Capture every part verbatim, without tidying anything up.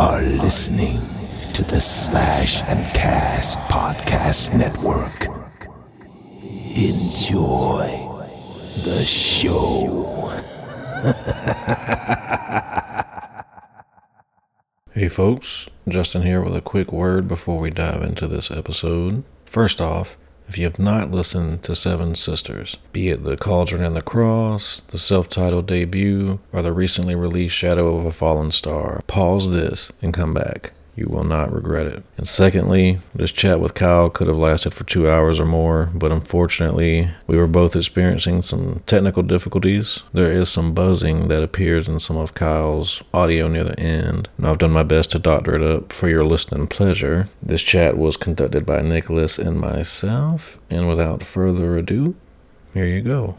are listening to the Slash and Cast Podcast Network. Enjoy the show. Hey folks, Justin here with a quick word before we dive into this episode. First off, if you have not listened to Seven Sisters, be it The Cauldron and the Cross, the self-titled debut, or the recently released Shadow of a Fallen Star, pause this and come back. You will not regret it. And secondly, this chat with Kyle could have lasted for two hours or more, but unfortunately, we were both experiencing some technical difficulties. There is some buzzing that appears in some of Kyle's audio near the end, and I've done my best to doctor it up for your listening pleasure. This chat was conducted by Nicholas and myself, and without further ado, here you go.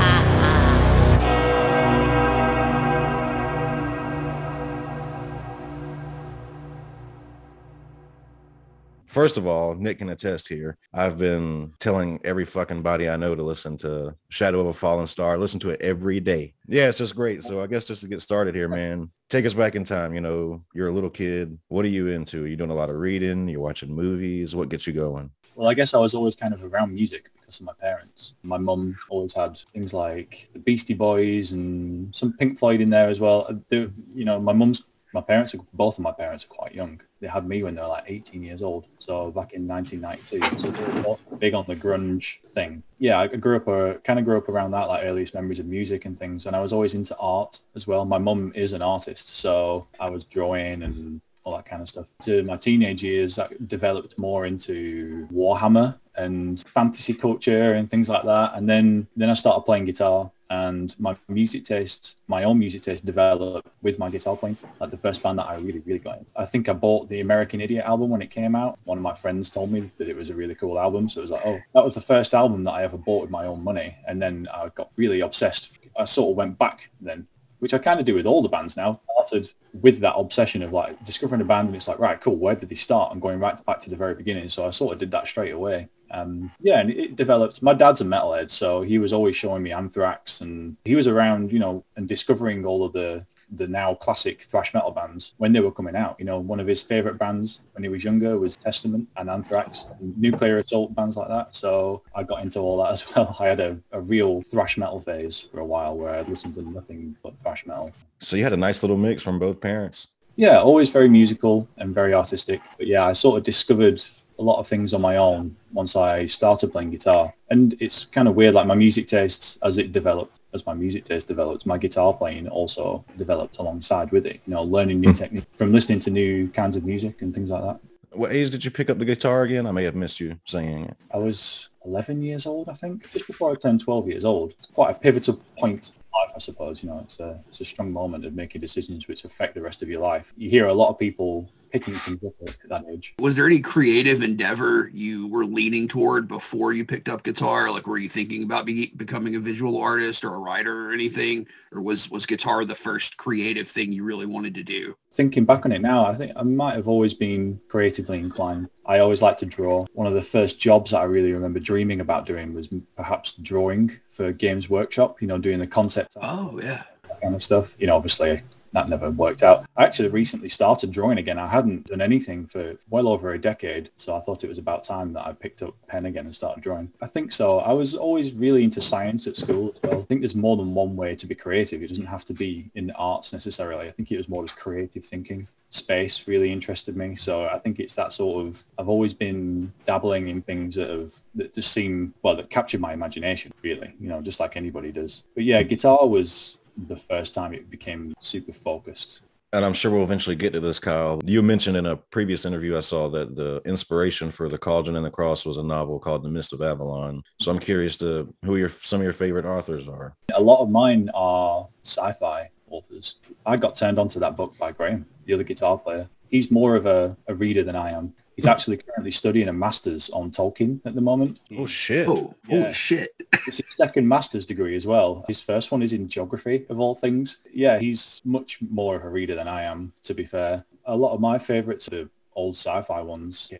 First of all, Nick can attest here. I've been telling every fucking body I know to listen to Shadow of a Fallen Star. Listen to it every day. Yeah, it's just great. So I guess just to get started here, man, take us back in time. You know, you're a little kid. What are you into? Are you doing a lot of reading? You're watching movies? What gets you going? Well, I guess I was always kind of around music because of my parents. My mum always had things like the Beastie Boys and some Pink Floyd in there as well. You know, my mum's My parents, both of my parents are quite young. They had me when they were like eighteen years old. So back in nineteen ninety-two, so they were big on the grunge thing. Yeah, I grew up, uh, kind of grew up around that, like earliest memories of music and things. And I was always into art as well. My mum is an artist, so I was drawing and all that kind of stuff. To my teenage years, I developed more into Warhammer and fantasy culture and things like that. And then, then I started playing guitar. And my music taste, my own music taste developed with my guitar playing. Like the first band that I really, really got into. I think I bought the American Idiot album when it came out. One of my friends told me that it was a really cool album. So it was like, oh, that was the first album that I ever bought with my own money. And then I got really obsessed. I sort of went back then, which I kind of do with all the bands now. I started with that obsession of like discovering a band and it's like, right, cool, where did they start? I'm going right back to the very beginning. So I sort of did that straight away. Um, yeah, and it developed. My dad's a metalhead, so he was always showing me Anthrax, and he was around, you know, and discovering all of the, the now classic thrash metal bands when they were coming out. You know, one of his favourite bands when he was younger was Testament and Anthrax, and Nuclear Assault, bands like that. So I got into all that as well. I had a, a real thrash metal phase for a while where I listened to nothing but thrash metal. So you had a nice little mix from both parents. Yeah, always very musical and very artistic. But yeah, I sort of discovered a lot of things on my own once I started playing guitar. And it's kind of weird, like my music tastes, as it developed, as my music taste developed, my guitar playing also developed alongside with it, you know, learning new techniques from listening to new kinds of music and things like that. What age did you pick up the guitar again? I may have missed you saying it. I was eleven years old, I think, just before I turned twelve years old. Quite a pivotal point in life, I suppose. You know, it's a, it's a strong moment of making decisions which affect the rest of your life. You hear a lot of people picking things up at that age. Was there any creative endeavor you were leaning toward before you picked up guitar? Like, were you thinking about be- becoming a visual artist or a writer or anything? Or was, was guitar the first creative thing you really wanted to do? Thinking back on it now, I think I might have always been creatively inclined. I always liked to draw. One of the first jobs that I really remember dreaming about doing was perhaps drawing for Games Workshop, you know, doing the concept art. Oh, yeah. That kind of stuff. You know, obviously, that never worked out. I actually recently started drawing again. I hadn't done anything for well over a decade, so I thought it was about time that I picked up a pen again and started drawing. I think so. I was always really into science at school. I think there's more than one way to be creative. It doesn't have to be in the arts necessarily. I think it was more just creative thinking. Space really interested me, so I think it's that sort of, I've always been dabbling in things that have, that just seem, well, that captured my imagination, really, you know, just like anybody does. But yeah, guitar was the first time it became super focused. And I'm sure we'll eventually get to this, Kyle. You mentioned in a previous interview I saw that the inspiration for The Cauldron and the Cross was a novel called The Mist of Avalon. So I'm curious to who your some of your favorite authors are. A lot of mine are sci-fi authors. I got turned onto that book by Graham, the other guitar player. He's more of a, a reader than I am. He's actually currently studying a master's on Tolkien at the moment. Oh, shit. Oh, yeah. Holy shit. It's his second master's degree as well. His first one is in geography, of all things. Yeah, he's much more of a reader than I am, to be fair. A lot of my favourites are the old sci-fi ones. Yeah.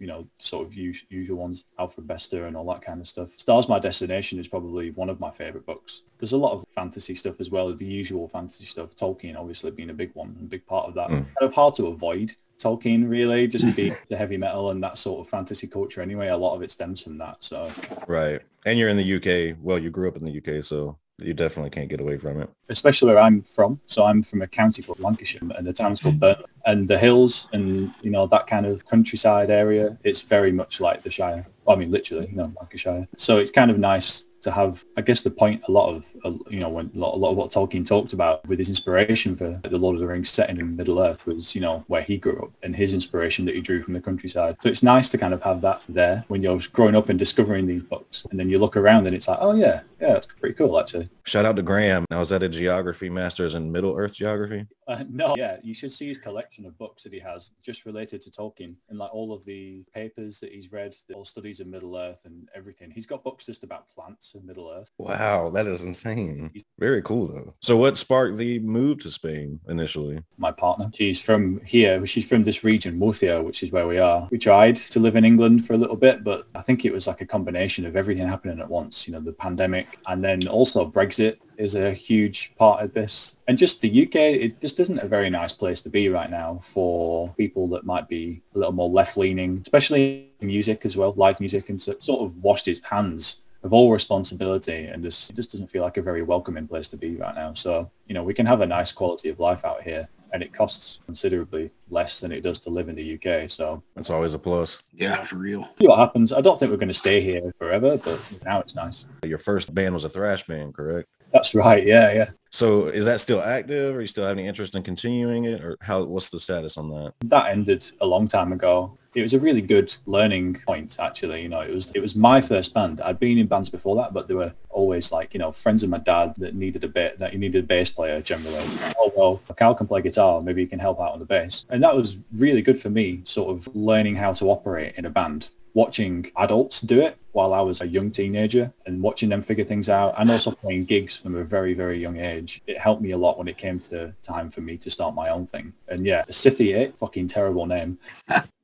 You know, sort of usual ones, Alfred Bester and all that kind of stuff. Stars My Destination is probably one of my favourite books. There's a lot of fantasy stuff as well, the usual fantasy stuff. Tolkien obviously being a big one, a big part of that. Mm. Kind of hard to avoid Tolkien, really, just being the heavy metal and that sort of fantasy culture anyway. A lot of it stems from that, so. Right. And you're in the U K. Well, you grew up in the U K, so you definitely can't get away from it. Especially where I'm from. So I'm from a county called Lancashire, and the town's called Burnley. And the hills and, you know, that kind of countryside area, it's very much like the Shire. Well, I mean, literally, you know, Lancashire. So it's kind of nice to have, I guess, the point a lot of, you know, when a lot, a lot of what Tolkien talked about with his inspiration for the Lord of the Rings setting in Middle-earth was, you know, where he grew up and his inspiration that he drew from the countryside. So it's nice to kind of have that there when you're growing up and discovering these books. And then you look around and it's like, oh, yeah, yeah, that's pretty cool, actually. Shout out to Graham. Now, is that a geography master's in Middle-earth geography? Uh, no, yeah, you should see his collection of books that he has just related to Tolkien and like all of the papers that he's read, all studies of Middle-earth and everything. He's got books just about plants and Middle-earth. Wow, that is insane. Very cool, though. So what sparked the move to Spain initially? My partner. She's from here. She's from this region, Murcia, which is where we are. We tried to live in England for a little bit, but I think it was like a combination of everything happening at once, you know, the pandemic and then also Brexit is a huge part of this. And just the U K, it just isn't a very nice place to be right now for people that might be a little more left-leaning, especially music as well, live music and such, sort of washed its hands of all responsibility and just, it just doesn't feel like a very welcoming place to be right now. So, you know, we can have a nice quality of life out here and it costs considerably less than it does to live in the U K. So that's always a plus. Yeah, for real. See what happens. I don't think we're going to stay here forever, but now it's nice. Your first band was a thrash band, correct? That's right. Yeah, yeah. So is that still active? Or you still have any interest in continuing it? Or how? What's the status on that? That ended a long time ago. It was a really good learning point, actually. You know, it was it was my first band. I'd been in bands before that, but they were always like, you know, friends of my dad that needed a bit, that you needed a bass player generally. Oh, well, Cal can play guitar. Maybe he can help out on the bass. And that was really good for me, sort of learning how to operate in a band. Watching adults do it while I was a young teenager and watching them figure things out and also playing gigs from a very, very young age. It helped me a lot when it came to time for me to start my own thing. And yeah, Scythiate, fucking terrible name.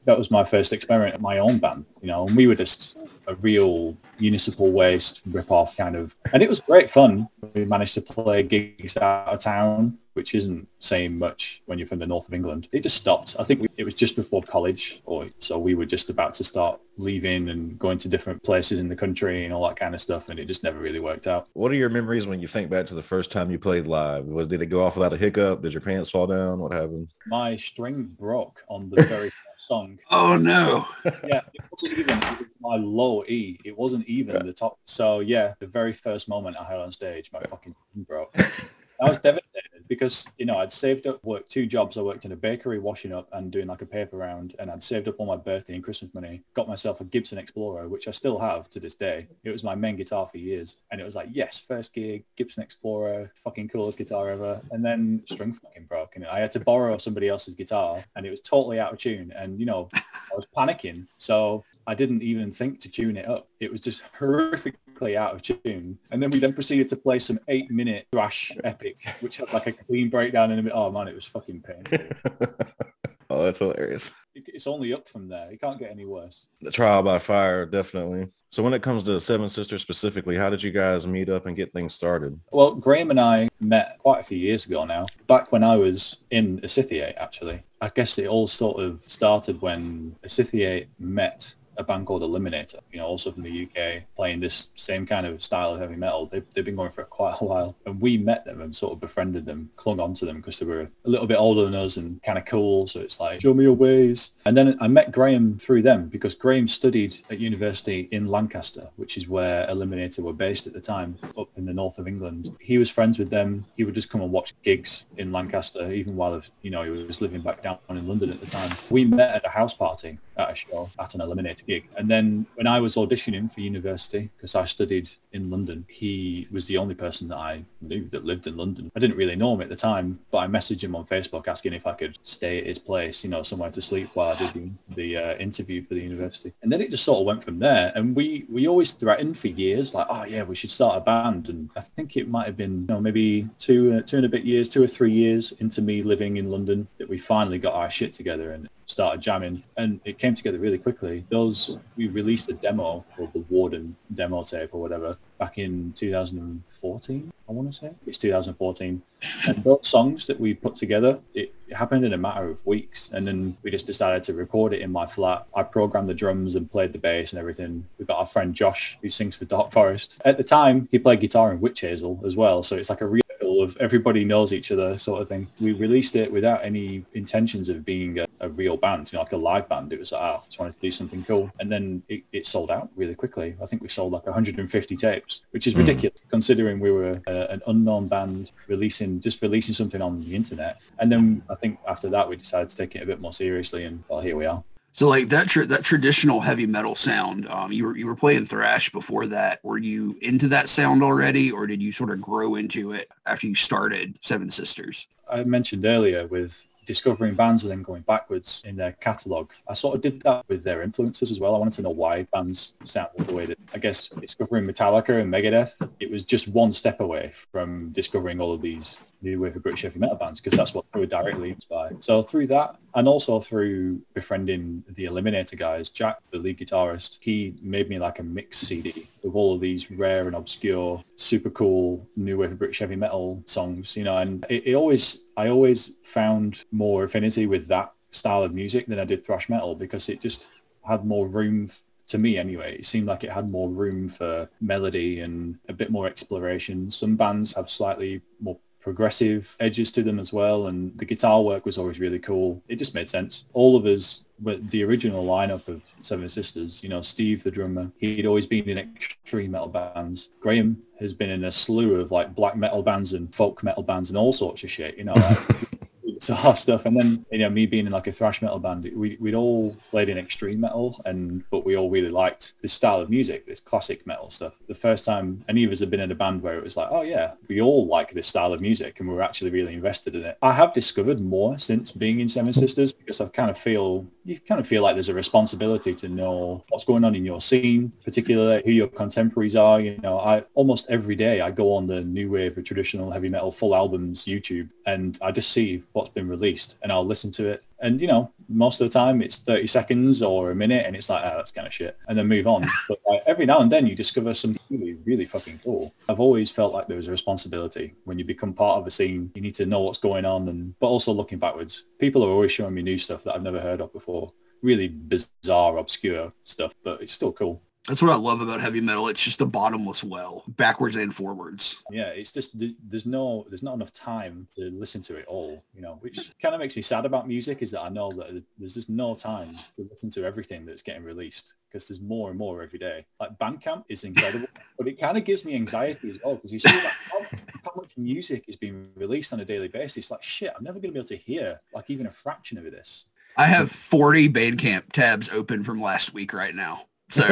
That was my first experiment at my own band, you know, and we were just a real municipal waste rip-off kind of, and it was great fun. We managed to play gigs out of town, which isn't saying much when you're from the north of England. It just stopped. I think we, it was just before college, or so we were just about to start leaving and going to different places in the country and all that kind of stuff, and it just never really worked out. What are your memories when you think back to the first time you played live? Was, did it go off without a hiccup? Did your pants fall down? What happened? My string broke on the very song. Oh no. Yeah, it wasn't even my low E. It wasn't even yeah. the top. So yeah, the very first moment I had on stage, my fucking thing broke. I was devastated because, you know, I'd saved up, worked two jobs. I worked in a bakery washing up and doing like a paper round, and I'd saved up all my birthday and Christmas money, got myself a Gibson Explorer, which I still have to this day. It was my main guitar for years. And it was like, yes, first gig, Gibson Explorer, fucking coolest guitar ever. And then string fucking broke. And I had to borrow somebody else's guitar and it was totally out of tune. And, you know, I was panicking. So I didn't even think to tune it up. It was just horrifically out of tune. And then we then proceeded to play some eight minute thrash epic, which had like a clean breakdown in a bit. Oh man, it was fucking painful. Oh, that's hilarious. It's only up from there. It can't get any worse. The trial by fire, definitely. So when it comes to Seven Sisters specifically, how did you guys meet up and get things started? Well, Graham and I met quite a few years ago now, back when I was in Ascythiate, actually. I guess it all sort of started when Ascythiate met a band called Eliminator, you know, also from the U K, playing this same kind of style of heavy metal. They've, they've been going for quite a while. And we met them and sort of befriended them, clung on to them because they were a little bit older than us and kind of cool. So it's like, show me your ways. And then I met Graham through them because Graham studied at university in Lancaster, which is where Eliminator were based at the time, up in the north of England. He was friends with them. He would just come and watch gigs in Lancaster, even while, you know, he was living back down in London at the time. We met at a house party at a show, at an Eliminator gig. And then when I was auditioning for university, because I studied in London, he was the only person that I knew that lived in London. I didn't really know him at the time, but I messaged him on Facebook asking if I could stay at his place, you know, somewhere to sleep while I did the, the uh, interview for the university. And then it just sort of went from there. And we, we always threatened for years, like, oh yeah, we should start a band. And I think it might have been, you know, maybe two, uh, two and a bit years, two or three years into me living in London that we finally got our shit together and started jamming, and it came together really quickly. Those we released a demo, or the Warden demo tape or whatever, back in two thousand fourteen, I want to say it's two thousand fourteen, and those songs that we put together, it, it happened in a matter of weeks, and then we just decided to record it in my flat. I programmed the drums and played the bass and everything. We've got our friend Josh, who sings for Dark Forest. At the time, he played guitar in Witch Hazel as well, so it's like a real of everybody knows each other sort of thing. We released it without any intentions of being a, a real band, you know, like a live band. It was like, oh, I just wanted to do something cool. And then it, it sold out really quickly. I think we sold like one hundred fifty tapes, which is ridiculous mm. considering we were a, an unknown band releasing, just releasing something on the internet. And then I think after that, we decided to take it a bit more seriously, and well, here we are. So like that tra- that traditional heavy metal sound, um, you were you were playing thrash before that. Were you into that sound already, or did you sort of grow into it after you started Seven Sisters? I mentioned earlier with discovering bands and then going backwards in their catalogue. I sort of did that with their influences as well. I wanted to know why bands sounded the way that, I guess, discovering Metallica and Megadeth, it was just one step away from discovering all of these New Wave of British Heavy Metal bands, because that's what they were directly inspired. So through that, and also through befriending the Eliminator guys, Jack, the lead guitarist, he made me like a mix C D of all of these rare and obscure, super cool New Wave of British Heavy Metal songs, you know, and it, it always, I always found more affinity with that style of music than I did thrash metal, because it just had more room f- to me anyway, it seemed like it had more room for melody and a bit more exploration. Some bands have slightly more progressive edges to them as well, and the guitar work was always really cool. It just made sense. All of us, with the original lineup of Seven Sisters, you know, Steve the drummer, he'd always been in extreme metal bands. Graham has been in a slew of like black metal bands and folk metal bands and all sorts of shit, you know, like, it's our stuff. And then, you know, me being in like a thrash metal band, we, we'd all played in extreme metal, and but we all really liked this style of music, this classic metal stuff. The first time any of us had been in a band where it was like, oh yeah, we all like this style of music and we're actually really invested in it. I have discovered more since being in Seven Sisters, because I kind of feel, you kind of feel like there's a responsibility to know what's going on in your scene, particularly who your contemporaries are. You know, I almost every day I go on the New Wave of Traditional Heavy Metal full albums YouTube, and I just see what been released, and I'll listen to it, and you know, most of the time it's thirty seconds or a minute, and it's like, oh, that's kind of shit, and then move on. But like, every now and then you discover something really, really fucking cool. I've always felt like there was a responsibility when you become part of a scene, you need to know what's going on, and but also looking backwards, people are always showing me new stuff that I've never heard of before, really bizarre, obscure stuff, but it's still cool. That's what I love about heavy metal. It's just a bottomless well, backwards and forwards. Yeah, it's just there's no there's not enough time to listen to it all, you know, which kind of makes me sad about music, is that I know that there's just no time to listen to everything that's getting released, because there's more and more every day. Like Bandcamp is incredible, but it kind of gives me anxiety as well, because you see that how, how much music is being released on a daily basis. Like, shit, I'm never going to be able to hear like even a fraction of this. I have forty Bandcamp tabs open from last week right now. So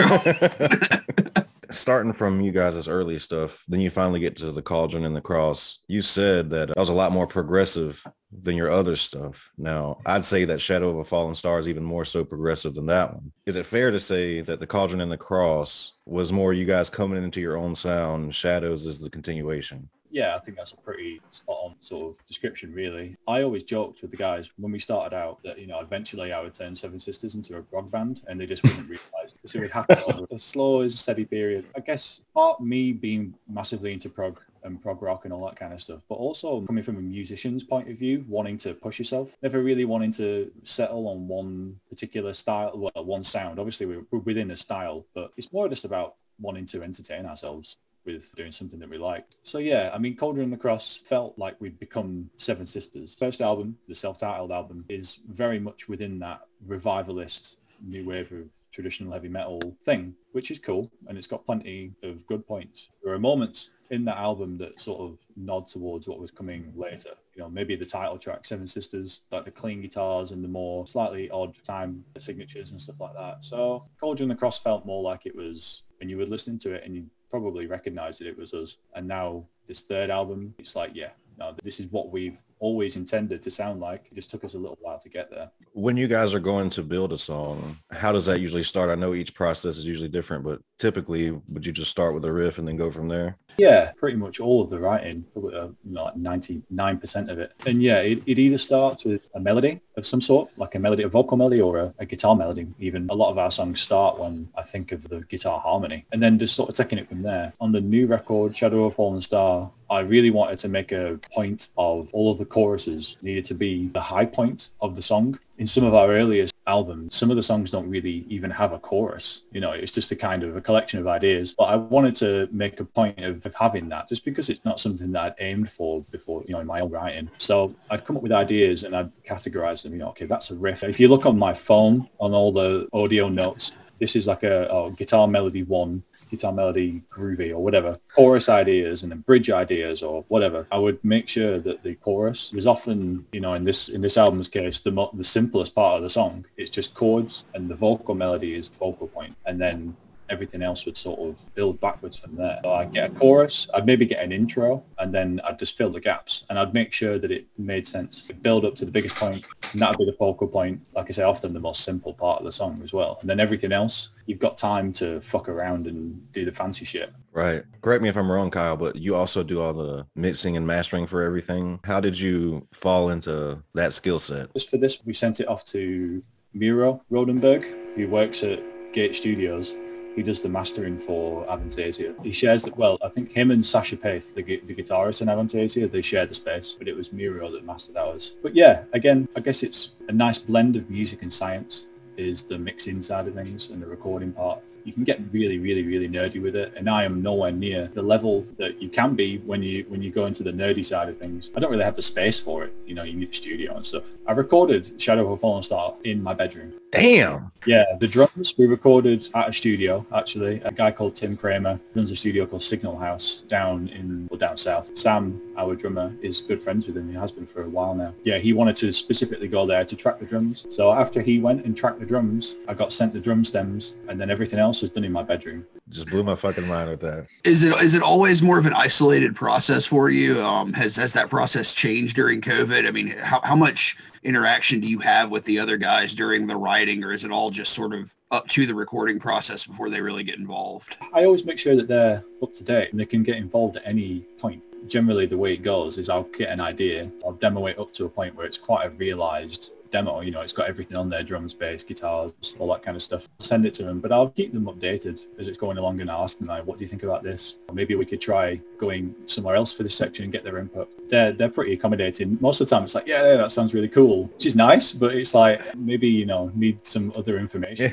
starting from you guys' early stuff, then you finally get to The Cauldron and the Cross. You said that that was a lot more progressive than your other stuff. Now, I'd say that Shadow of a Fallen Star is even more so progressive than that one. Is it fair to say that The Cauldron and the Cross was more you guys coming into your own sound? Shadows is the continuation. Yeah, I think that's a pretty spot-on sort of description, really. I always joked with the guys when we started out that, you know, eventually I would turn Seven Sisters into a rock band, and they just wouldn't realise. So we had a slow and steady period. I guess part of me being massively into prog and prog rock and all that kind of stuff, but also coming from a musician's point of view, wanting to push yourself, never really wanting to settle on one particular style, well, one sound. Obviously, we're, we're within a style, but it's more just about wanting to entertain ourselves with doing something that we like. So yeah, I mean, Cauldron and the Cross felt like we'd become Seven Sisters. First album, the self-titled album, is very much within that revivalist new wave of traditional heavy metal thing, which is cool, and it's got plenty of good points. There are moments in that album that sort of nod towards what was coming later, you know, maybe the title track, Seven Sisters, like the clean guitars and the more slightly odd time signatures and stuff like that. So Cauldron and the Cross felt more like it was, when you were listening to it and you probably recognised that it was us. And now this third album, it's like, yeah, no, this is what we've always intended to sound like. It just took us a little while to get there. When you guys are going to build a song, how does that usually start? I know each process is usually different, but typically, would you just start with a riff and then go from there? Yeah, pretty much all of the writing, probably uh, like ninety-nine percent of it. And yeah, it, it either starts with a melody of some sort, like a melody, a vocal melody or a, a guitar melody even. A lot of our songs start when I think of the guitar harmony, and then just sort of taking it from there. On the new record, Shadow of a Fallen Star, I really wanted to make a point of all of the choruses needed to be the high point of the song. In some of our earliest albums, some of the songs don't really even have a chorus. You know, it's just a kind of a collection of ideas. But I wanted to make a point of, of having that just because it's not something that I'd aimed for before, you know, in my own writing. So I'd come up with ideas and I'd categorize them, you know, okay, that's a riff. If you look on my phone, on all the audio notes, this is like a oh, guitar melody one, guitar melody groovy or whatever, chorus ideas and then bridge ideas or whatever. I would make sure that the chorus was often, you know, in this in this album's case, the mo- the simplest part of the song. It's just chords and the vocal melody is the vocal point, and then everything else would sort of build backwards from there. So I'd get a chorus, I'd maybe get an intro, and then I'd just fill the gaps, and I'd make sure that it made sense. It'd build up to the biggest point, and that'd be the focal point, like I say, often the most simple part of the song as well. And then everything else, you've got time to fuck around and do the fancy shit. Right. Correct me if I'm wrong, Kyle, but you also do all the mixing and mastering for everything. How did you fall into that skill set? Just for this, we sent it off to Miro Rodenberg, who works at Gate Studios. He does the mastering for Avantasia. He shares that, well, I think him and Sasha Paith, the, the guitarist in Avantasia, they share the space, but it was Miro that mastered ours. But yeah, again, I guess it's a nice blend of music and science is the mixing side of things and the recording part. You can get really, really, really nerdy with it, and I am nowhere near the level that you can be when you when you go into the nerdy side of things. I don't really have the space for it. You know, you need a studio and stuff. I recorded Shadow of a Fallen Star in my bedroom. Damn. Yeah, the drums we recorded at a studio, actually. A guy called Tim Kramer runs a studio called Signal House down in, well, down south. Sam, our drummer, is good friends with him. He has been for a while now. Yeah, he wanted to specifically go there to track the drums. So after he went and tracked the drums, I got sent the drum stems, and then everything else was done in my bedroom. Just blew my fucking mind with that. Is it is it always more of an isolated process for you? Um, has has that process changed during COVID? I mean, how how much interaction do you have with the other guys during the writing, or is it all just sort of up to the recording process before they really get involved? I always make sure that they're up to date and they can get involved at any point. Generally, the way it goes is I'll get an idea, I'll demo it up to a point where it's quite a realized demo, you know, it's got everything on there, drums, bass, guitars, all that kind of stuff. I'll send it to them, but I'll keep them updated as it's going along and I'll ask them, like, what do you think about this? Or maybe we could try going somewhere else for this section and get their input. They're they're pretty accommodating. Most of the time it's like, yeah, yeah, that sounds really cool, which is nice, but it's like, maybe, you know, need some other information.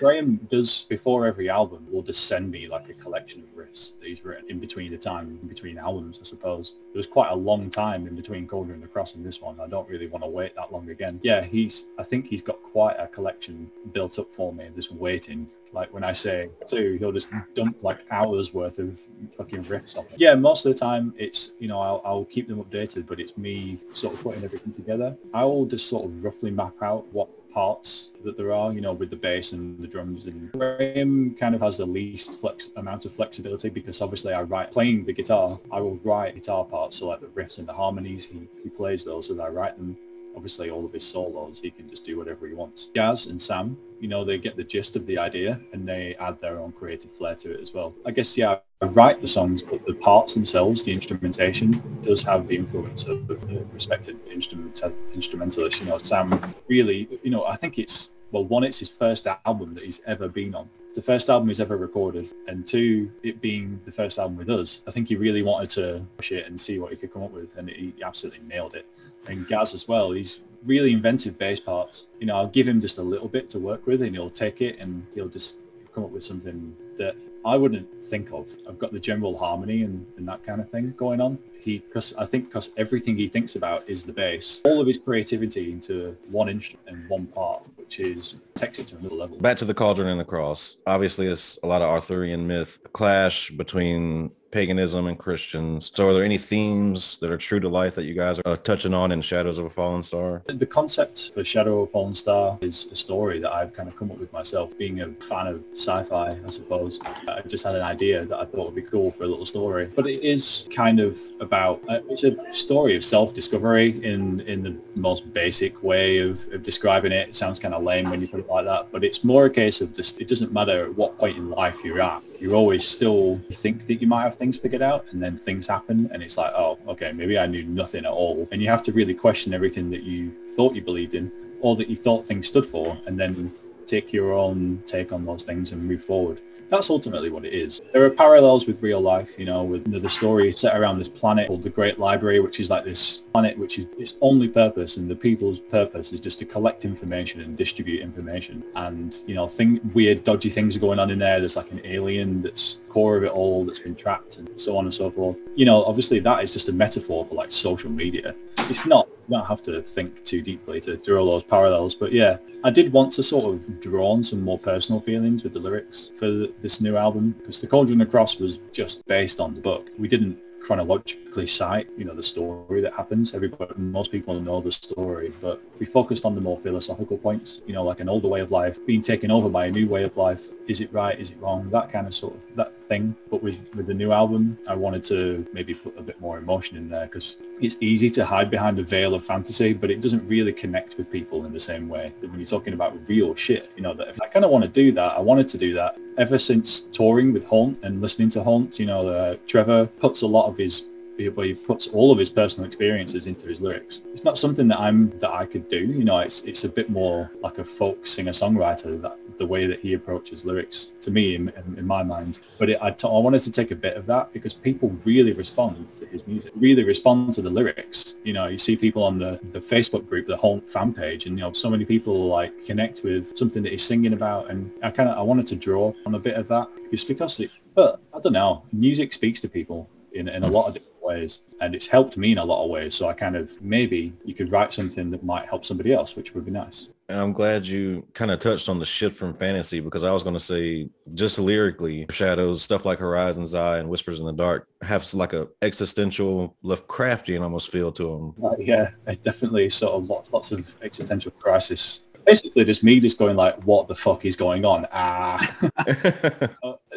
Graham does, before every album, will just send me like a collection of riffs that he's written in between the time, in between albums, I suppose. It was quite a long time in between Cauldron and the Cross and this one. I don't really want to wait that long again. Yeah, he's I think he's got quite a collection built up for me, just waiting. Like when I say two, he'll just dump like hours worth of fucking riffs on it. Yeah, most of the time it's, you know, I'll, I'll keep them updated, but it's me sort of putting everything together. I will just sort of roughly map out what parts that there are, you know, with the bass and the drums. And Graham kind of has the least flex amount of flexibility because obviously I write playing the guitar. I will write guitar parts, so like the riffs and the harmonies, he, he plays those as I write them. Obviously all of his solos, he can just do whatever he wants. Gaz and Sam, you know, they get the gist of the idea and they add their own creative flair to it as well. I guess, yeah, I write the songs, but the parts themselves, the instrumentation, does have the influence of the respected instrument, instrumentalists. You know, Sam really, you know, I think it's, well, one, it's his first album that he's ever been on. It's the first album he's ever recorded. And two, it being the first album with us, I think he really wanted to push it and see what he could come up with. And he absolutely nailed it. And Gaz as well, he's really inventive bass parts. You know, I'll give him just a little bit to work with and he'll take it and he'll just come up with something that I wouldn't think of. I've got the general harmony and, and that kind of thing going on. He, cause I think because everything he thinks about is the bass. All of his creativity into one instrument and one part, which is takes it to another level. Back to the Cauldron and the Cross. Obviously, it's a lot of Arthurian myth clash between paganism and Christians. So are there any themes that are true to life that you guys are touching on in Shadows of a Fallen Star? The concept for Shadow of a Fallen Star is a story that I've kind of come up with myself, being a fan of sci-fi, I suppose. I just had an idea that I thought would be cool for a little story. But it is kind of about, it's a story of self-discovery in, in the most basic way of, of describing it. It sounds kind of lame when you put it like that, but it's more a case of just, it doesn't matter at what point in life you're at. You're always still, you think that you might have things figured out, and then things happen and it's like, oh, okay, maybe I knew nothing at all. And you have to really question everything that you thought you believed in or that you thought things stood for, and then take your own take on those things and move forward. That's ultimately what it is. There are parallels with real life, you know, with you know, the story set around this planet called the Great Library, which is like this planet which is its only purpose, and the people's purpose is just to collect information and distribute information. And, you know, thing, weird, dodgy things are going on in there. There's like an alien that's core of it all that's been trapped, and so on and so forth. You know, obviously that is just a metaphor for like social media. It's not, you don't have to think too deeply to draw those parallels. But yeah, I did want to sort of draw on some more personal feelings with the lyrics for the, this new album, because The Cauldron and the Cross was just based on the book. We didn't chronologically cite, you know, the story that happens. Everybody, most people know the story, but we focused on the more philosophical points, you know, like an older way of life being taken over by a new way of life. Is it right? Is it wrong? That kind of sort of that thing. But with with the new album, I wanted to maybe put a bit more emotion in there, because it's easy to hide behind a veil of fantasy, but it doesn't really connect with people in the same way that when you're talking about real shit, you know, that if I kind of want to do that, I wanted to do that. Ever since touring with Haunt and listening to Haunt, you know, uh, Trevor puts a lot of his, he puts all of his personal experiences into his lyrics. It's not something that I'm, that I could do, you know, it's it's a bit more like a folk singer-songwriter, that the way that he approaches lyrics, to me, in, in my mind. But it, I, t- I wanted to take a bit of that, because people really respond to his music, really respond to the lyrics. You know, you see people on the, the Facebook group, the Haunt fan page, and, you know, so many people, like, connect with something that he's singing about, and I kind of, I wanted to draw on a bit of that, just because it, but, I don't know, music speaks to people in, in a lot of different ways, and it's helped me in a lot of ways. So I kind of, maybe you could write something that might help somebody else, which would be nice. And I'm glad you kind of touched on the shift from fantasy, because I was going to say, just lyrically, Shadows, stuff like Horizon's Eye and Whispers in the Dark have like a existential Lovecraftian almost feel to them. Uh, yeah, definitely sort of lots, lots of existential crisis. Basically just me just going like, what the fuck is going on? Ah.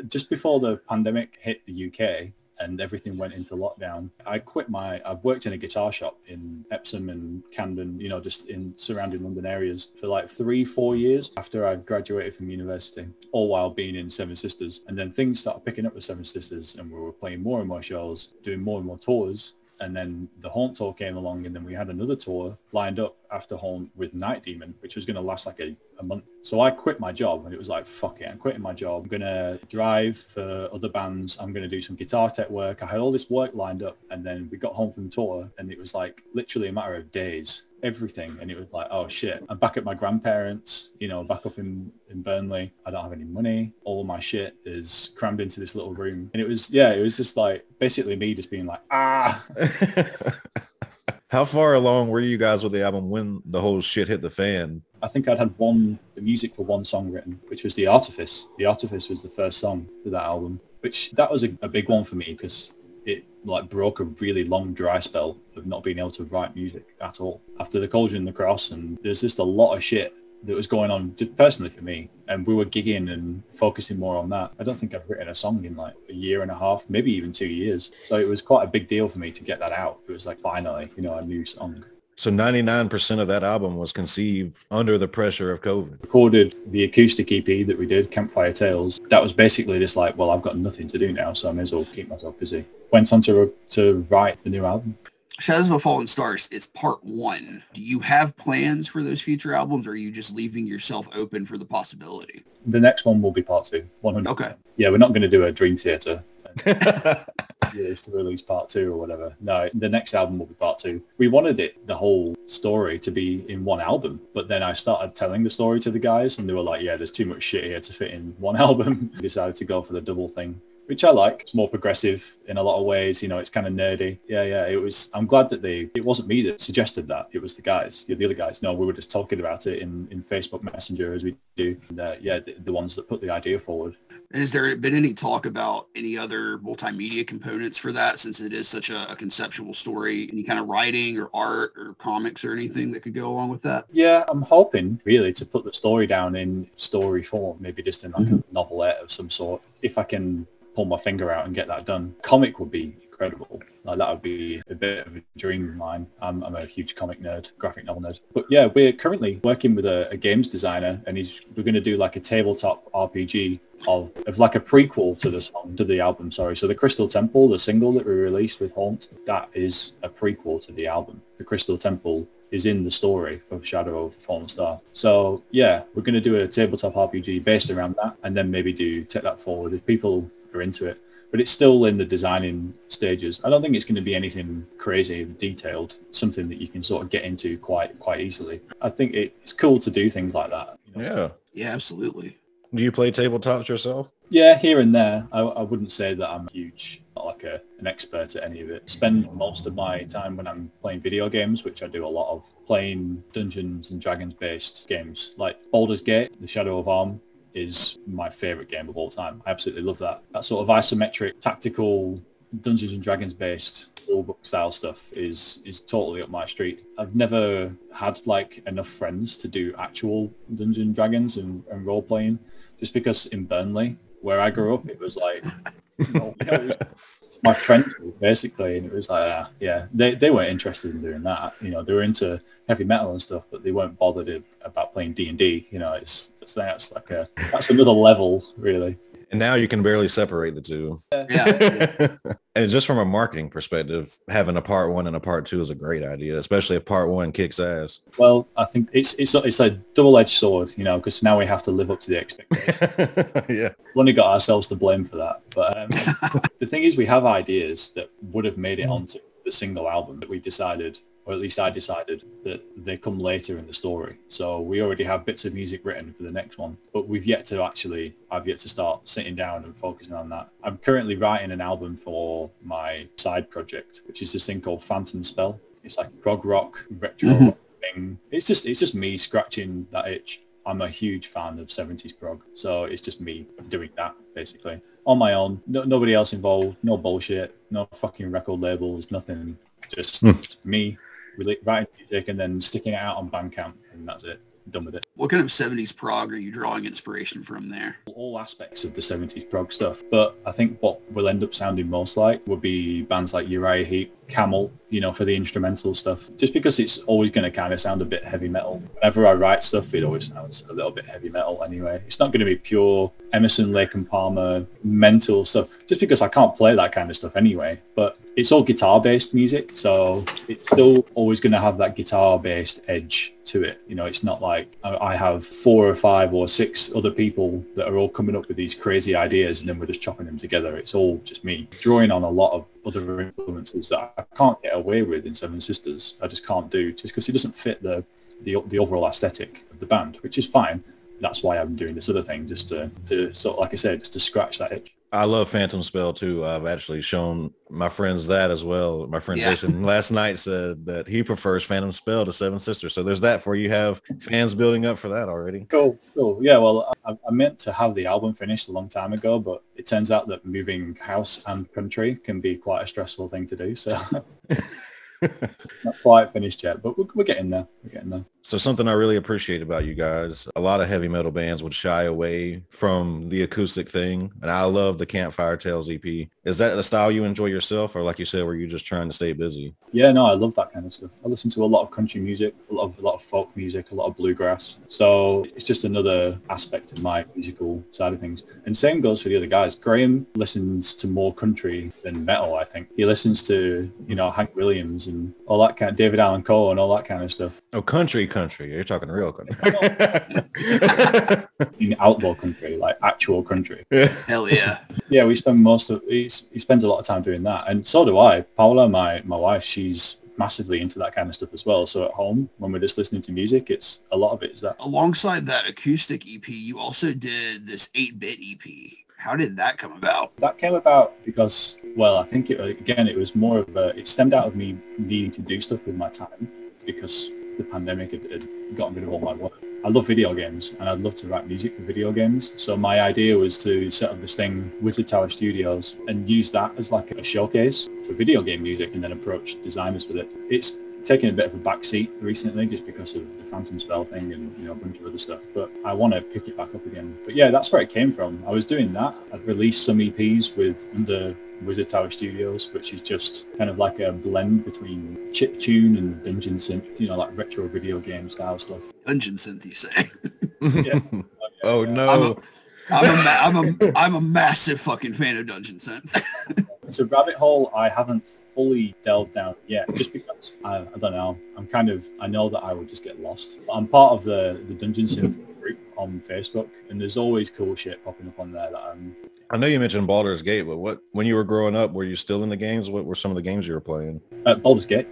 Just before the pandemic hit the U K, and everything went into lockdown, I quit my, I've worked in a guitar shop in Epsom and Camden, you know, just in surrounding London areas for like three, four years after I graduated from university, all while being in Seven Sisters. And then things started picking up with Seven Sisters, and we were playing more and more shows, doing more and more tours. And then the Haunt tour came along, and then we had another tour lined up after Haunt with Night Demon, which was going to last like a, a month. So I quit my job, and it was like, fuck it, I'm quitting my job. I'm going to drive for other bands. I'm going to do some guitar tech work. I had all this work lined up, and then we got home from tour, and it was like literally a matter of days, everything. And it was like, oh shit, I'm back at my grandparents', you know, back up in, in Burnley. I don't have any money. All my shit is crammed into this little room. And it was, yeah, it was just like basically me just being like, ah. How far along were you guys with the album when the whole shit hit the fan? I think I'd had one, the music for one song written, which was The Artifice. The Artifice was the first song for that album, which that was a, a big one for me, because it like broke a really long dry spell of not being able to write music at all. After The Cauldron and the Cross, and there's just a lot of shit that was going on just personally for me, and we were gigging and focusing more on that. I don't think I've written a song in like a year and a half, maybe even two years. So it was quite a big deal for me to get that out. It was like, finally, you know, a new song. So ninety-nine percent of that album was conceived under the pressure of COVID. Recorded the acoustic E P that we did, Campfire Tales. That was basically just like, well, I've got nothing to do now, so I may as well keep myself busy. Went on to to write the new album. Shadows of a Fallen Star, it's part one. Do you have plans for those future albums, or are you just leaving yourself open for the possibility? The next one will be part two, one hundred percent. Okay. Yeah, we're not going to do a Dream Theater. Yeah, it's to release part two or whatever. No, the next album will be part two. We wanted it, the whole story, to be in one album, but then I started telling the story to the guys, and they were like, yeah, there's too much shit here to fit in one album. We decided to go for the double thing, which I like. It's more progressive in a lot of ways. You know, it's kind of nerdy. Yeah, yeah. It was. I'm glad that they. It wasn't me that suggested that. It was the guys. The other guys. No, we were just talking about it in, in Facebook Messenger as we do. And, uh, yeah, the, the ones that put the idea forward. And has there been any talk about any other multimedia components for that, since it is such a, a conceptual story? Any kind of writing or art or comics or anything that could go along with that? Yeah, I'm hoping really to put the story down in story form, maybe just in like mm-hmm. a novelette of some sort. If I can pull my finger out and get that done, comic would be incredible. Like, that would be a bit of a dream of mine. I'm, I'm a huge comic nerd, graphic novel nerd. But yeah, we're currently working with a, a games designer, and he's we're going to do like a tabletop R P G of, of like a prequel to the song, to the album. Sorry, so The Crystal Temple, the single that we released with Haunt, that is a prequel to the album. The Crystal Temple is in the story for Shadow of a Fallen Star. So yeah, we're going to do a tabletop R P G based around that, and then maybe do take that forward if people are into it. But it's still in the designing stages. I don't think it's going to be anything crazy detailed, something that you can sort of get into quite quite easily. I think it, it's cool to do things like that. You know? Yeah. Yeah, absolutely. Do you play tabletops yourself? Yeah, here and there. I, I wouldn't say that I'm huge, not like a, an expert at any of it. Spend most of my time when I'm playing video games, which I do a lot of, playing Dungeons and Dragons-based games like Baldur's Gate, The Shadow of Arm, is my favorite game of all time. I absolutely love that. That sort of isometric, tactical, Dungeons and Dragons-based rulebook style stuff is is totally up my street. I've never had like enough friends to do actual Dungeons and Dragons and, and role-playing, just because in Burnley, where I grew up, it was like, you know, it was my friends basically, and it was like, uh, yeah, they they weren't interested in doing that. You know, they were into heavy metal and stuff, but they weren't bothered about playing D and D. You know, it's, it's that's like a that's another level, really. And now you can barely separate the two. Yeah. And just from a marketing perspective, having a part one and a part two is a great idea, especially if part one kicks ass. Well, I think it's it's a, it's a double-edged sword, you know, because now we have to live up to the expectations. Yeah. We've only got ourselves to blame for that. But um, the thing is, we have ideas that would have made it onto the single album that we decided, or at least I decided, that they come later in the story. So we already have bits of music written for the next one, but we've yet to actually, I've yet to start sitting down and focusing on that. I'm currently writing an album for my side project, which is this thing called Phantom Spell. It's like prog rock, retro mm-hmm. rock thing. It's just, it's just me scratching that itch. I'm a huge fan of seventies prog, so it's just me doing that, basically. On my own, no, nobody else involved, no bullshit, no fucking record labels, nothing, just mm. me. Writing music and then sticking it out on Bandcamp, and that's it. I'm done with it. What kind of seventies prog are you drawing inspiration from there? All aspects of the seventies prog stuff, but I think what will end up sounding most like would be bands like Uriah Heep, Camel, you know, for the instrumental stuff, just because it's always going to kind of sound a bit heavy metal. Whenever I write stuff, it always sounds a little bit heavy metal anyway. It's not going to be pure Emerson, Lake and Palmer mental stuff, just because I can't play that kind of stuff anyway. But it's all guitar-based music, so it's still always going to have that guitar-based edge to it. You know, it's not like I have four or five or six other people that are all coming up with these crazy ideas and then we're just chopping them together. It's all just me drawing on a lot of other influences that I can't get away with in Seven Sisters. I just can't do, just because it doesn't fit the, the the overall aesthetic of the band, which is fine. That's why I'm doing this other thing, just to, to sort of, like I said, just to scratch that itch. I love Phantom Spell too. I've actually shown my friends that as well. My friend yeah. Jason last night said that he prefers Phantom Spell to Seven Sisters. So there's that for you. Have fans building up for that already. Cool, cool. Yeah, well, I, I meant to have the album finished a long time ago, but it turns out that moving house and country can be quite a stressful thing to do. So not quite finished yet, but we're, we're getting there. We're getting there. So something I really appreciate about you guys, a lot of heavy metal bands would shy away from the acoustic thing, and I love the Campfire Tales E P. Is that the style you enjoy yourself, or like you said, were you just trying to stay busy? Yeah, no, I love that kind of stuff. I listen to a lot of country music, a lot of, a lot of folk music, a lot of bluegrass. So it's just another aspect of my musical side of things. And same goes for the other guys. Graham listens to more country than metal, I think. He listens to, you know, Hank Williams and all that kind of, David Allan Coe and all that kind of stuff. Oh, country country you're talking real country. In outlaw country, like actual country. Hell yeah. Yeah, we spend most of he, he spends a lot of time doing that, and so do I. Paula, my my wife, she's massively into that kind of stuff as well. So at home, when we're just listening to music, it's a lot of it is that. Alongside that acoustic E P, you also did this eight-bit E P. How did that come about? That came about because, well, I think, it, again, it was more of a... It stemmed out of me needing to do stuff with my time because the pandemic had, had gotten rid of all my work. I love video games, and I'd love to write music for video games. So my idea was to set up this thing, Wizard Tower Studios, and use that as like a showcase for video game music and then approach designers with it. It's taken a bit of a backseat recently just because of the Phantom Spell thing and, you know, a bunch of other stuff, but I want to pick it back up again. But yeah, that's where it came from. I was doing that. I'd released some E Ps with under Wizard Tower Studios, which is just kind of like a blend between chiptune and dungeon synth, you know, like retro video game style stuff. Dungeon synth, you say? Yeah. Okay. Oh no. I'm a, I'm, a, I'm, a, I'm a massive fucking fan of dungeon synth. It's a rabbit hole I haven't fully delved down yet, just because, I, I don't know, I'm kind of, I know that I would just get lost. I'm part of the, the dungeon synth group on Facebook, and there's always cool shit popping up on there that I'm... I know you mentioned Baldur's Gate, but what, when you were growing up, were you still in the games? What were some of the games you were playing? Uh, Baldur's Gate.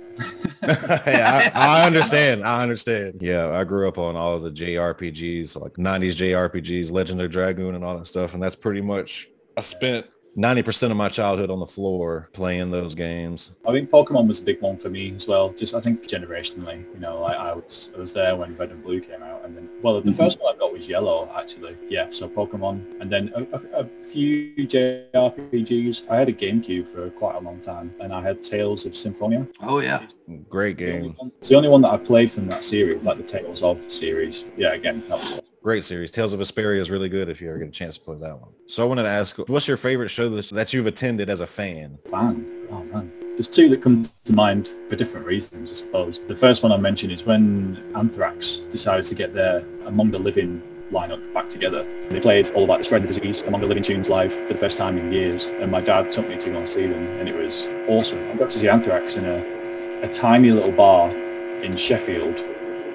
Yeah, I, I understand. I understand. Yeah, I grew up on all the J R P Gs, like nineties J R P Gs, Legend of Dragoon and all that stuff, and that's pretty much, I spent ninety percent of my childhood on the floor playing those games. I think Pokemon was a big one for me as well, just I think generationally, you know, I, I was I was there when Red and Blue came out, and then, well, the mm-hmm. first one I got was Yellow, actually. Yeah, so Pokemon, and then a, a, a few J R P Gs. I had a GameCube for quite a long time, and I had Tales of Symphonia. Oh, yeah. Great game. It's the only one that I played from that series, like the Tales of series. Yeah, again, that was great series. Tales of Vesperia is really good if you ever get a chance to play that one. So I wanted to ask, what's your favorite show that you've attended as a fan? Fan? Oh, man. There's two that come to mind for different reasons, I suppose. The first one I mentioned is when Anthrax decided to get their Among the Living lineup back together. They played all about the spread of disease, Among the Living tunes live for the first time in years, and my dad took me to go and see them, and it was awesome. I got to see Anthrax in a, a tiny little bar in Sheffield,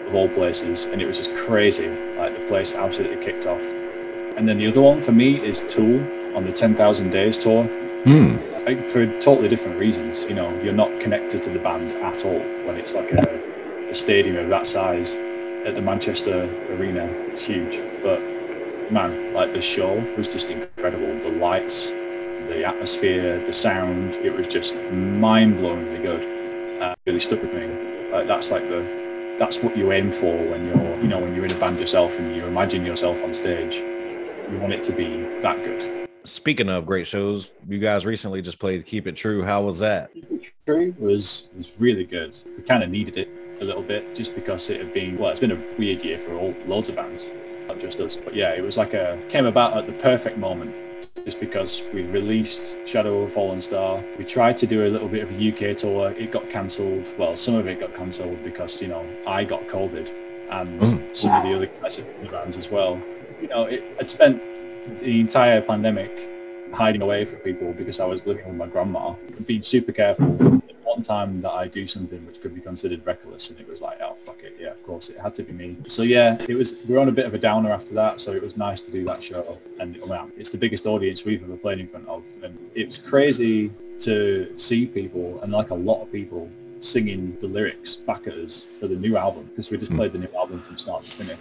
of all places, and it was just crazy. Like, the place absolutely kicked off. And then the other one for me is Tool on the ten thousand Days tour. Mm. Like, for totally different reasons. You know, you're not connected to the band at all when it's like a, a stadium of that size. At the Manchester Arena, it's huge. But man, like, the show was just incredible. The lights, the atmosphere, the sound, it was just mind-blowingly good. Uh, really stuck with me. Like, that's like the that's what you aim for when you're, you know, when you're in a band yourself and you imagine yourself on stage. You want it to be that good. Speaking of great shows, you guys recently just played Keep It True. How was that? Keep It True was, was really good. We kind of needed it a little bit just because it had been, well, it's been a weird year for all, loads of bands, not just us. But yeah, it was like a, came about at the perfect moment just because we released Shadow of a Fallen Star. We tried to do a little bit of a U K tour. It got cancelled. Well, some of it got cancelled because, you know, I got COVID and mm. some of the other guys in the bands as well. You know, it, I'd spent the entire pandemic hiding away from people because I was living with my grandma. Being super careful. At one time that I do something which could be considered reckless, and it was like, oh, fuck it. Yeah, of course, it had to be me. So yeah, it was. We were on a bit of a downer after that, so it was nice to do that show. And well, it's the biggest audience we've ever played in front of. And it was crazy to see people, and like a lot of people, singing the lyrics back at us for the new album, because we just played the new album from start to finish.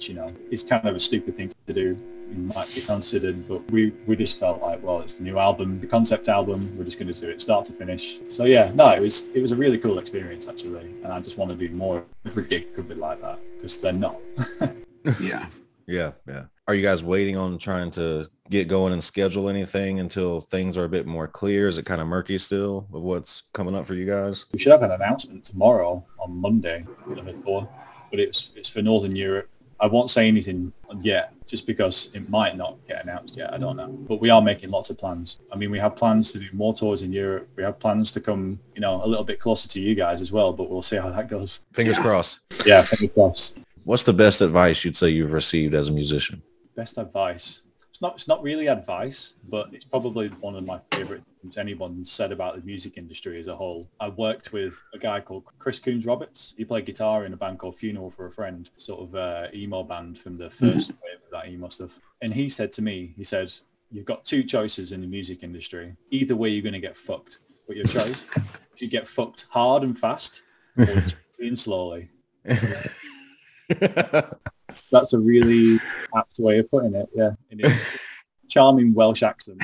You know, it's kind of a stupid thing to do, it might be considered, but we we just felt like, well, it's the new album, the concept album, we're just going to do it start to finish. So yeah, no, it was it was a really cool experience actually, and I just want to do more. Every gig could be like that, because they're not. yeah yeah yeah Are you guys waiting on trying to get going and schedule anything until things are a bit more clear? Is it kind of murky still of what's coming up for you guys? We should have an announcement tomorrow on Monday, but it's it's for Northern Europe. I won't say anything yet, just because it might not get announced yet. I don't know. But we are making lots of plans. I mean, we have plans to do more tours in Europe. We have plans to come, you know, a little bit closer to you guys as well, but we'll see how that goes. Fingers yeah. crossed. Yeah, fingers crossed. What's the best advice you'd say you've received as a musician? Best advice? It's not, it's not really advice, but it's probably one of my favorite things anyone said about the music industry as a whole. I worked with a guy called Chris Coons-Roberts. He played guitar in a band called Funeral for a Friend, sort of uh, emo band from the first wave of that emo stuff. And he said to me, he said, you've got two choices in the music industry. Either way, you're going to get fucked. But your choice, you get fucked hard and fast, or just clean slowly. That's a really apt way of putting it, yeah. It is. charming Welsh accent.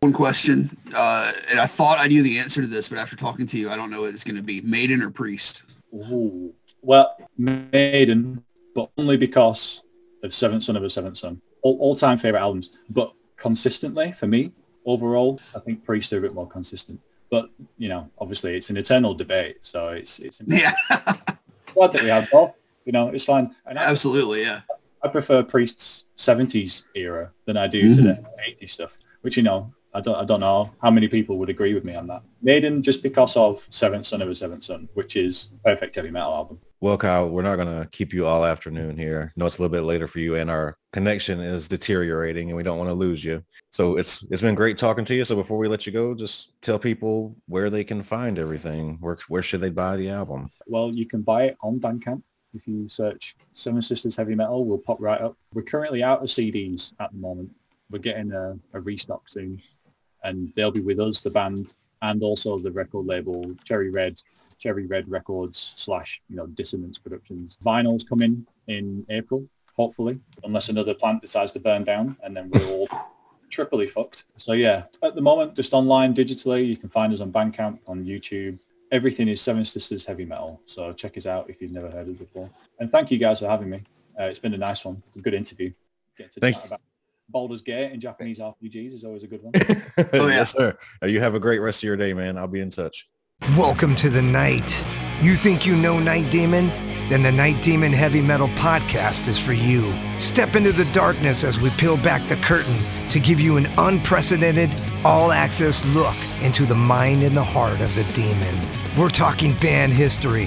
One question, uh, and I thought I knew the answer to this, but after talking to you, I don't know what it's going to be. Maiden or Priest? Ooh. Well, Maiden, but only because of Seventh Son of a Seventh Son. All, all-time favourite albums, but consistently, for me, overall, I think Priest are a bit more consistent. But, you know, obviously it's an eternal debate, so it's... it's yeah. Glad that we have both. You know, it's fine. And I, Absolutely, yeah. I prefer Priest's seventies era than I do mm-hmm. to the eighties stuff, which, you know, I don't I don't know how many people would agree with me on that. Maiden, just because of Seventh Son of a Seventh Son, which is a perfect heavy metal album. Well, Kyle, we're not going to keep you all afternoon here. I know it's a little bit later for you, and our connection is deteriorating, and we don't want to lose you. So it's it's been great talking to you. So before we let you go, just tell people where they can find everything. Where where should they buy the album? Well, you can buy it on Bandcamp. If you search Seven Sisters Heavy Metal, we'll pop right up. We're currently out of C Ds at the moment. We're getting a, a restock soon, and they'll be with us, the band, and also the record label, Cherry Red, Cherry Red Records slash, you know, Dissonance Productions. Vinyl's coming in April, hopefully, unless another plant decides to burn down, and then we're all triply fucked. So yeah, at the moment, just online, digitally, you can find us on Bandcamp, on YouTube. Everything is Seven Sisters Heavy Metal, so check us out if you've never heard of it before. And thank you guys for having me. Uh, it's been a nice one, a good interview. Get to thank you. About Baldur's Gate in Japanese R P Gs is always a good one. Oh, yeah. Yes, sir. You have a great rest of your day, man. I'll be in touch. Welcome to the night. You think you know Night Demon? Then the Night Demon Heavy Metal Podcast is for you. Step into the darkness as we peel back the curtain to give you an unprecedented, all-access look into the mind and the heart of the demon. We're talking band history,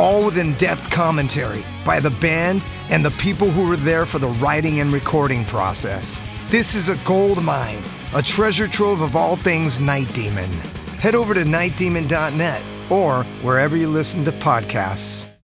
all with in-depth commentary by the band and the people who were there for the writing and recording process. This is a gold mine, a treasure trove of all things Night Demon. Head over to night demon dot net or wherever you listen to podcasts.